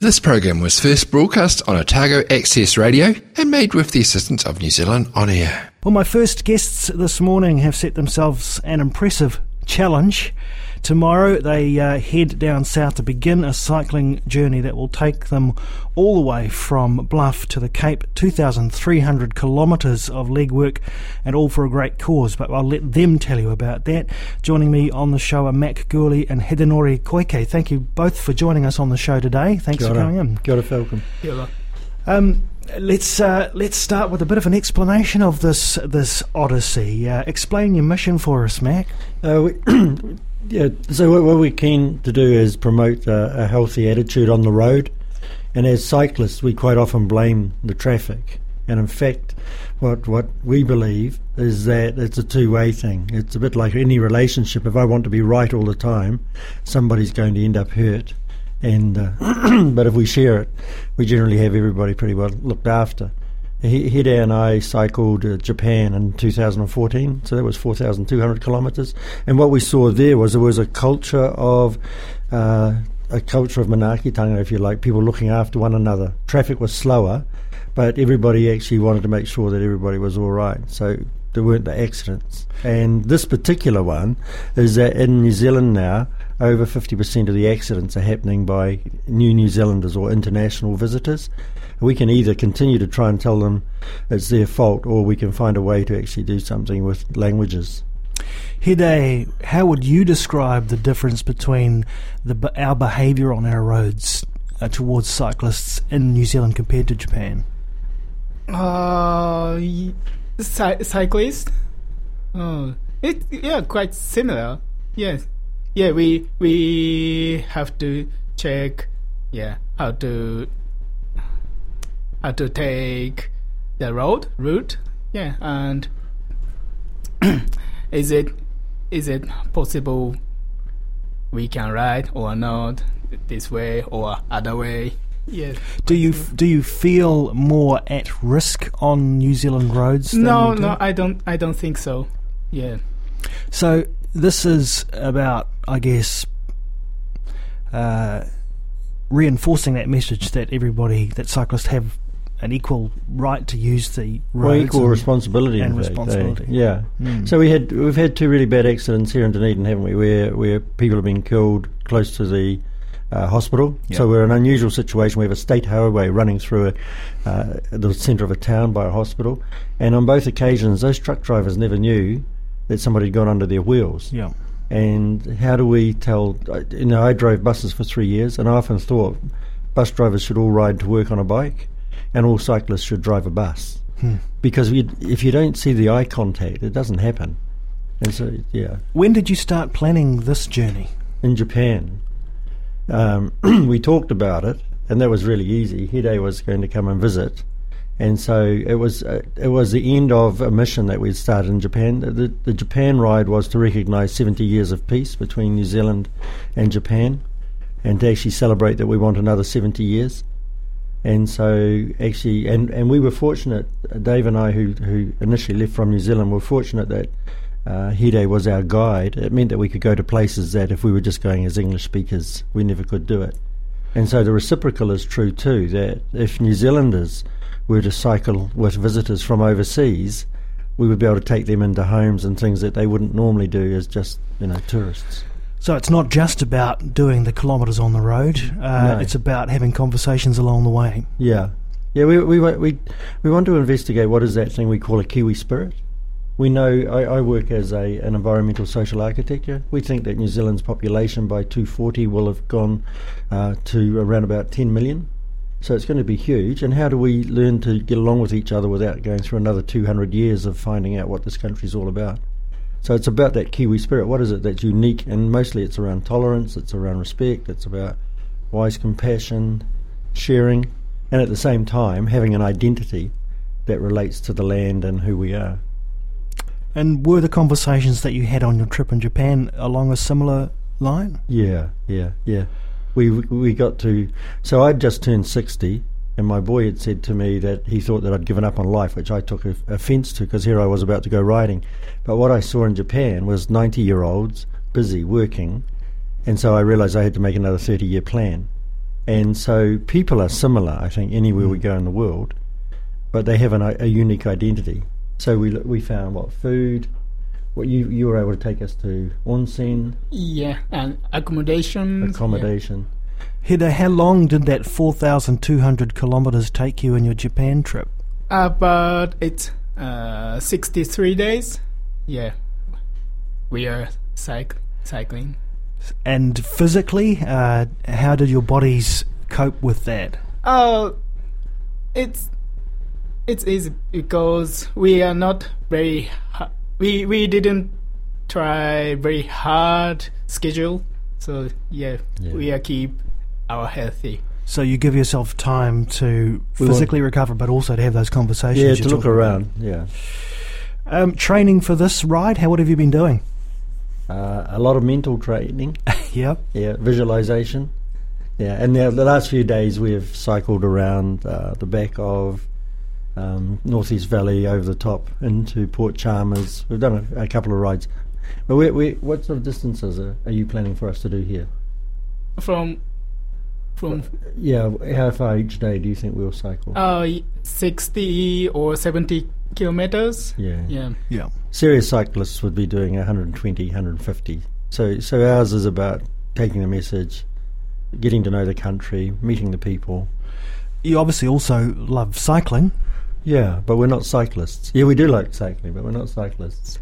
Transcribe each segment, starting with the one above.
This program was first broadcast on Otago Access Radio and made with the assistance of New Zealand On Air. Well, my first guests this morning have set themselves an impressive challenge. Tomorrow they head down south to begin a cycling journey that will take them all the way from Bluff to the Cape, 2,300 kilometres of legwork, and all for a great cause, but I'll let them tell you about that. Joining me on the show are Mac Gourlie and Hidenori Koike. Thank you both for joining us on the show today. Thanks for coming in. Kia ora, welcome. Kia ora. Let's start with a bit of an explanation of this odyssey. Explain your mission for us, Mac. So what we're keen to do is promote a healthy attitude on the road, and as cyclists we quite often blame the traffic, and in fact what we believe is that it's a two-way thing. It's a bit like any relationship. If I want to be right all the time, somebody's going to end up hurt, and but if we share it, we generally have everybody pretty well looked after. Hede and I cycled Japan in 2014, so that was 4,200 kilometres, and what we saw there was a culture of manaakitanga, if you like, people looking after one another. Traffic was slower, but everybody actually wanted to make sure that everybody was all right, so there weren't the accidents. And this particular one is that in New Zealand now, over 50% of the accidents are happening by New Zealanders or international visitors. We can either continue to try and tell them it's their fault, or we can find a way to actually do something with languages. Hede, how would you describe the difference between our behaviour on our roads towards cyclists in New Zealand compared to Japan? Cyclists? Quite similar, yes. Yeah, we have to check, how to take the route, and is it possible we can ride or not this way or other way? Yes. Do you feel more at risk on New Zealand roads? No, I don't think so. Yeah. So this is about, I guess, reinforcing that message that cyclists have an equal right to use the roads. Well, equal responsibility. And responsibility. Yeah. Mm. So we've had two really bad accidents here in Dunedin, haven't we? Where people have been killed close to the hospital. Yep. So we're in an unusual situation. We have a state highway running through the centre of a town by a hospital, and on both occasions, those truck drivers never knew that somebody had gone under their wheels. Yeah. And how do we tell... I drove buses for 3 years, and I often thought bus drivers should all ride to work on a bike and all cyclists should drive a bus. Hmm. Because if you don't see the eye contact, it doesn't happen. And so, yeah. When did you start planning this journey? In Japan. We talked about it, and that was really easy. Hede was going to come and visit. And so it was the end of a mission that we'd started in Japan. The Japan ride was to recognise 70 years of peace between New Zealand and Japan, and to actually celebrate that we want another 70 years. And so actually, and we were fortunate, Dave and I, who initially left from New Zealand, were fortunate that Hede was our guide. It meant that we could go to places that if we were just going as English speakers, we never could do it. And so the reciprocal is true too, that if New Zealanders were to cycle with visitors from overseas, we would be able to take them into homes and things that they wouldn't normally do as just, tourists. So it's not just about doing the kilometres on the road, no. It's about having conversations along the way. Yeah. Yeah, we want to investigate what is that thing we call a Kiwi spirit. We know, I work as an environmental social architect. We think that New Zealand's population by 2040 will have gone to around about 10 million. So it's going to be huge, and how do we learn to get along with each other without going through another 200 years of finding out what this country's all about? So it's about that Kiwi spirit. What is it that's unique? And mostly it's around tolerance, it's around respect, it's about wise compassion, sharing, and at the same time having an identity that relates to the land and who we are. And were the conversations that you had on your trip in Japan along a similar line? Yeah. We got to... So I'd just turned 60, and my boy had said to me that he thought that I'd given up on life, which I took offence to, because here I was about to go riding. But what I saw in Japan was 90-year-olds busy working, and so I realised I had to make another 30-year plan. And so people are similar, I think, anywhere we go in the world, but they have a unique identity. So we found food. What you were able to take us to onsen. Yeah, and accommodation. Yeah. Hida, how long did that 4,200 kilometres take you in your Japan trip? About 63 days. Yeah, we are cycling. And physically, how did your bodies cope with that? It's easy because we are not very. We didn't try very hard schedule, so we are keep our healthy. So you give yourself time to physically recover, but also to have those conversations. Yeah, to look around. Yeah. Training for this ride. What have you been doing? A lot of mental training. Yep. Yeah. Visualization. Yeah, and the last few days we have cycled around the back of Northeast Valley over the top into Port Chalmers. We've done a couple of rides, but what sort of distances are you planning for us to do here? How far each day do you think we'll cycle? 60 or 70 kilometers. Yeah. Serious cyclists would be doing 120, 150. So ours is about taking the message, getting to know the country, meeting the people. You obviously also love cycling. Yeah, but we're not cyclists. Yeah, we do like cycling, but we're not cyclists.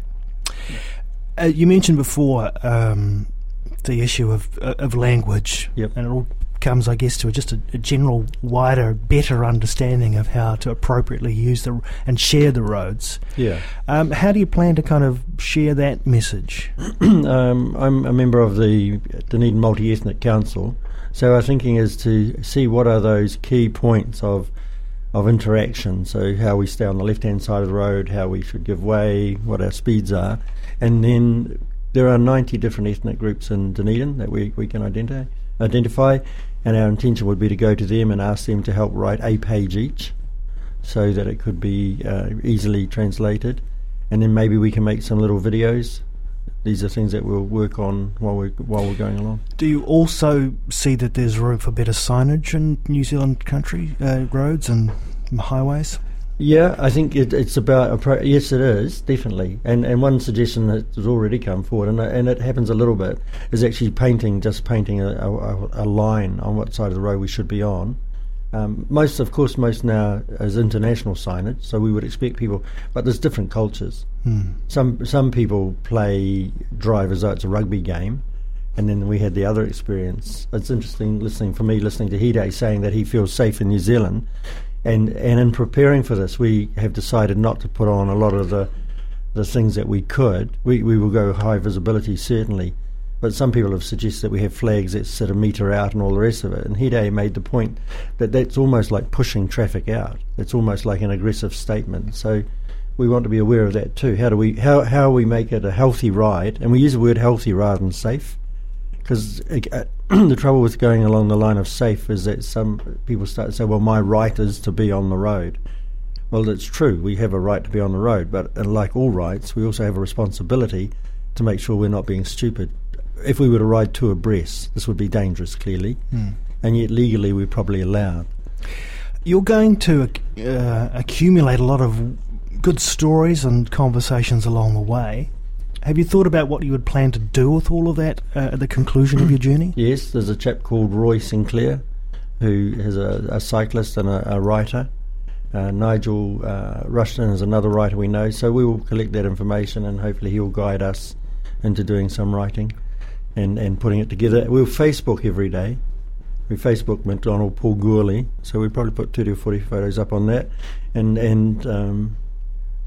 You mentioned before the issue of language. Yep. And it all comes, I guess, to just a general, wider, better understanding of how to appropriately use and share the roads. Yeah. How do you plan to kind of share that message? I'm a member of the Dunedin Multi-Ethnic Council, so our thinking is to see what are those key points of interaction, so how we stay on the left-hand side of the road, how we should give way, what our speeds are. And then there are 90 different ethnic groups in Dunedin that we can identify, and our intention would be to go to them and ask them to help write a page each so that it could be easily translated. And then maybe we can make some little videos. These are things that we'll work on while we're going along. Do you also see that there's room for better signage in New Zealand country roads and highways? Yeah, I think it's about... yes, it is, definitely. And one suggestion that has already come forward, and it happens a little bit, is actually painting a line on what side of the road we should be on. Most now is international signage, so we would expect people, but there's different cultures. Some people play drive as though it's a rugby game, and then we had the other experience. It's interesting listening to Hide saying that he feels safe in New Zealand, and in preparing for this we have decided not to put on a lot of the things that we could. We will go high visibility certainly, but some people have suggested that we have flags that sit a metre out and all the rest of it. And Hide made the point that that's almost like pushing traffic out. It's almost like an aggressive statement. So we want to be aware of that too. How we make it a healthy ride? And we use the word healthy rather than safe, because the trouble with going along the line of safe is that some people start to say, well, my right is to be on the road. Well, that's true. We have a right to be on the road, but like all rights, we also have a responsibility to make sure we're not being stupid. If we were to ride two abreast, this would be dangerous, clearly, and yet legally we're probably allowed. You're going to accumulate a lot of good stories and conversations along the way. Have you thought about what you would plan to do with all of that at the conclusion of your journey? Yes, there's a chap called Roy Sinclair who is a cyclist and a writer. Nigel Rushton is another writer we know, so we will collect that information and hopefully he'll guide us into doing some writing and putting it together. We'll Facebook every day. We Facebook McDonald Paul Gourlie, so we probably put 30 or 40 photos up on that, and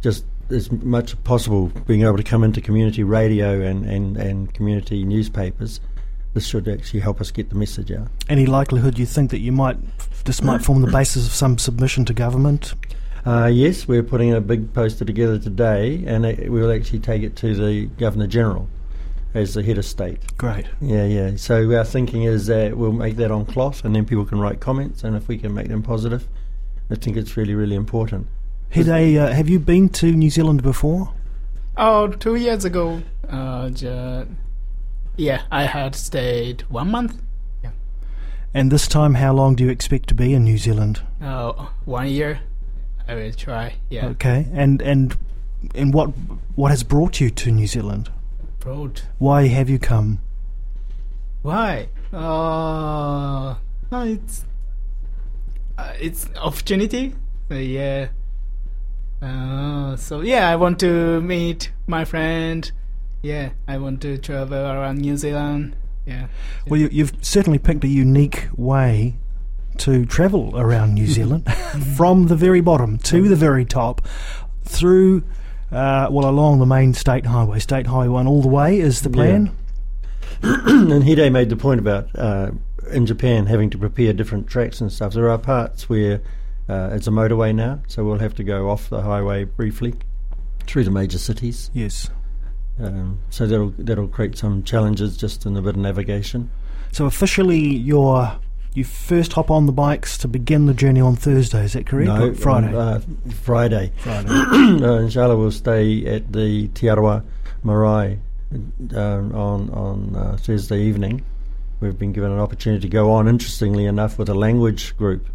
just as much as possible being able to come into community radio and community newspapers. This should actually help us get the message out. Any likelihood you think that this might form the basis of some submission to government? Yes, we're putting a big poster together today, and we'll actually take it to the Governor-General as the head of state. Great. Yeah. So our thinking is that we'll make that on cloth, and then people can write comments, and if we can make them positive, I think it's really, really important. Hide, have you been to New Zealand before? 2 years ago. I had stayed 1 month. Yeah. And this time, how long do you expect to be in New Zealand? 1 year. I will try. Yeah. Okay. And what has brought you to New Zealand? Why have you come? Why? It's opportunity. Yeah. I want to meet my friend. Yeah, I want to travel around New Zealand. Yeah. Well, you've certainly picked a unique way to travel around New Zealand, from the very bottom to the very top, through, along the main state highway. State Highway 1 all the way is the plan. Yeah. And Hide made the point about, in Japan, having to prepare different tracks and stuff. There are parts where it's a motorway now, so we'll have to go off the highway briefly through the major cities. Yes. So that'll create some challenges just in a bit of navigation. So officially, you first hop on the bikes to begin the journey on Thursday, is that correct? No, Friday. Friday. Inshallah, we'll stay at the Te Arawa Marae on Thursday evening. We've been given an opportunity to go on, interestingly enough, with a language group.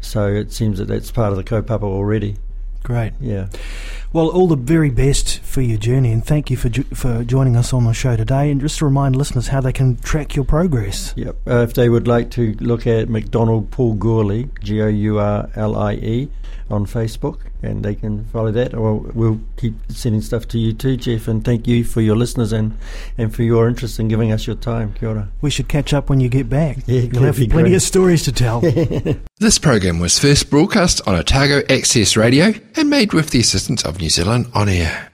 So it seems that that's part of the kaupapa already. Great. Yeah. Well, all the very best for your journey, and thank you for joining us on the show today. And just to remind listeners how they can track your progress. Yep. If they would like to look at McDonald Paul Gourlie, Gourlie, on Facebook, and they can follow that. Or we'll keep sending stuff to you too, Jeff, and thank you for your listeners and for your interest in giving us your time. Kia ora. We should catch up when you get back. Yeah, you'll have plenty of stories to tell. This program was first broadcast on Otago Access Radio and made with the assistance of New Zealand On Air.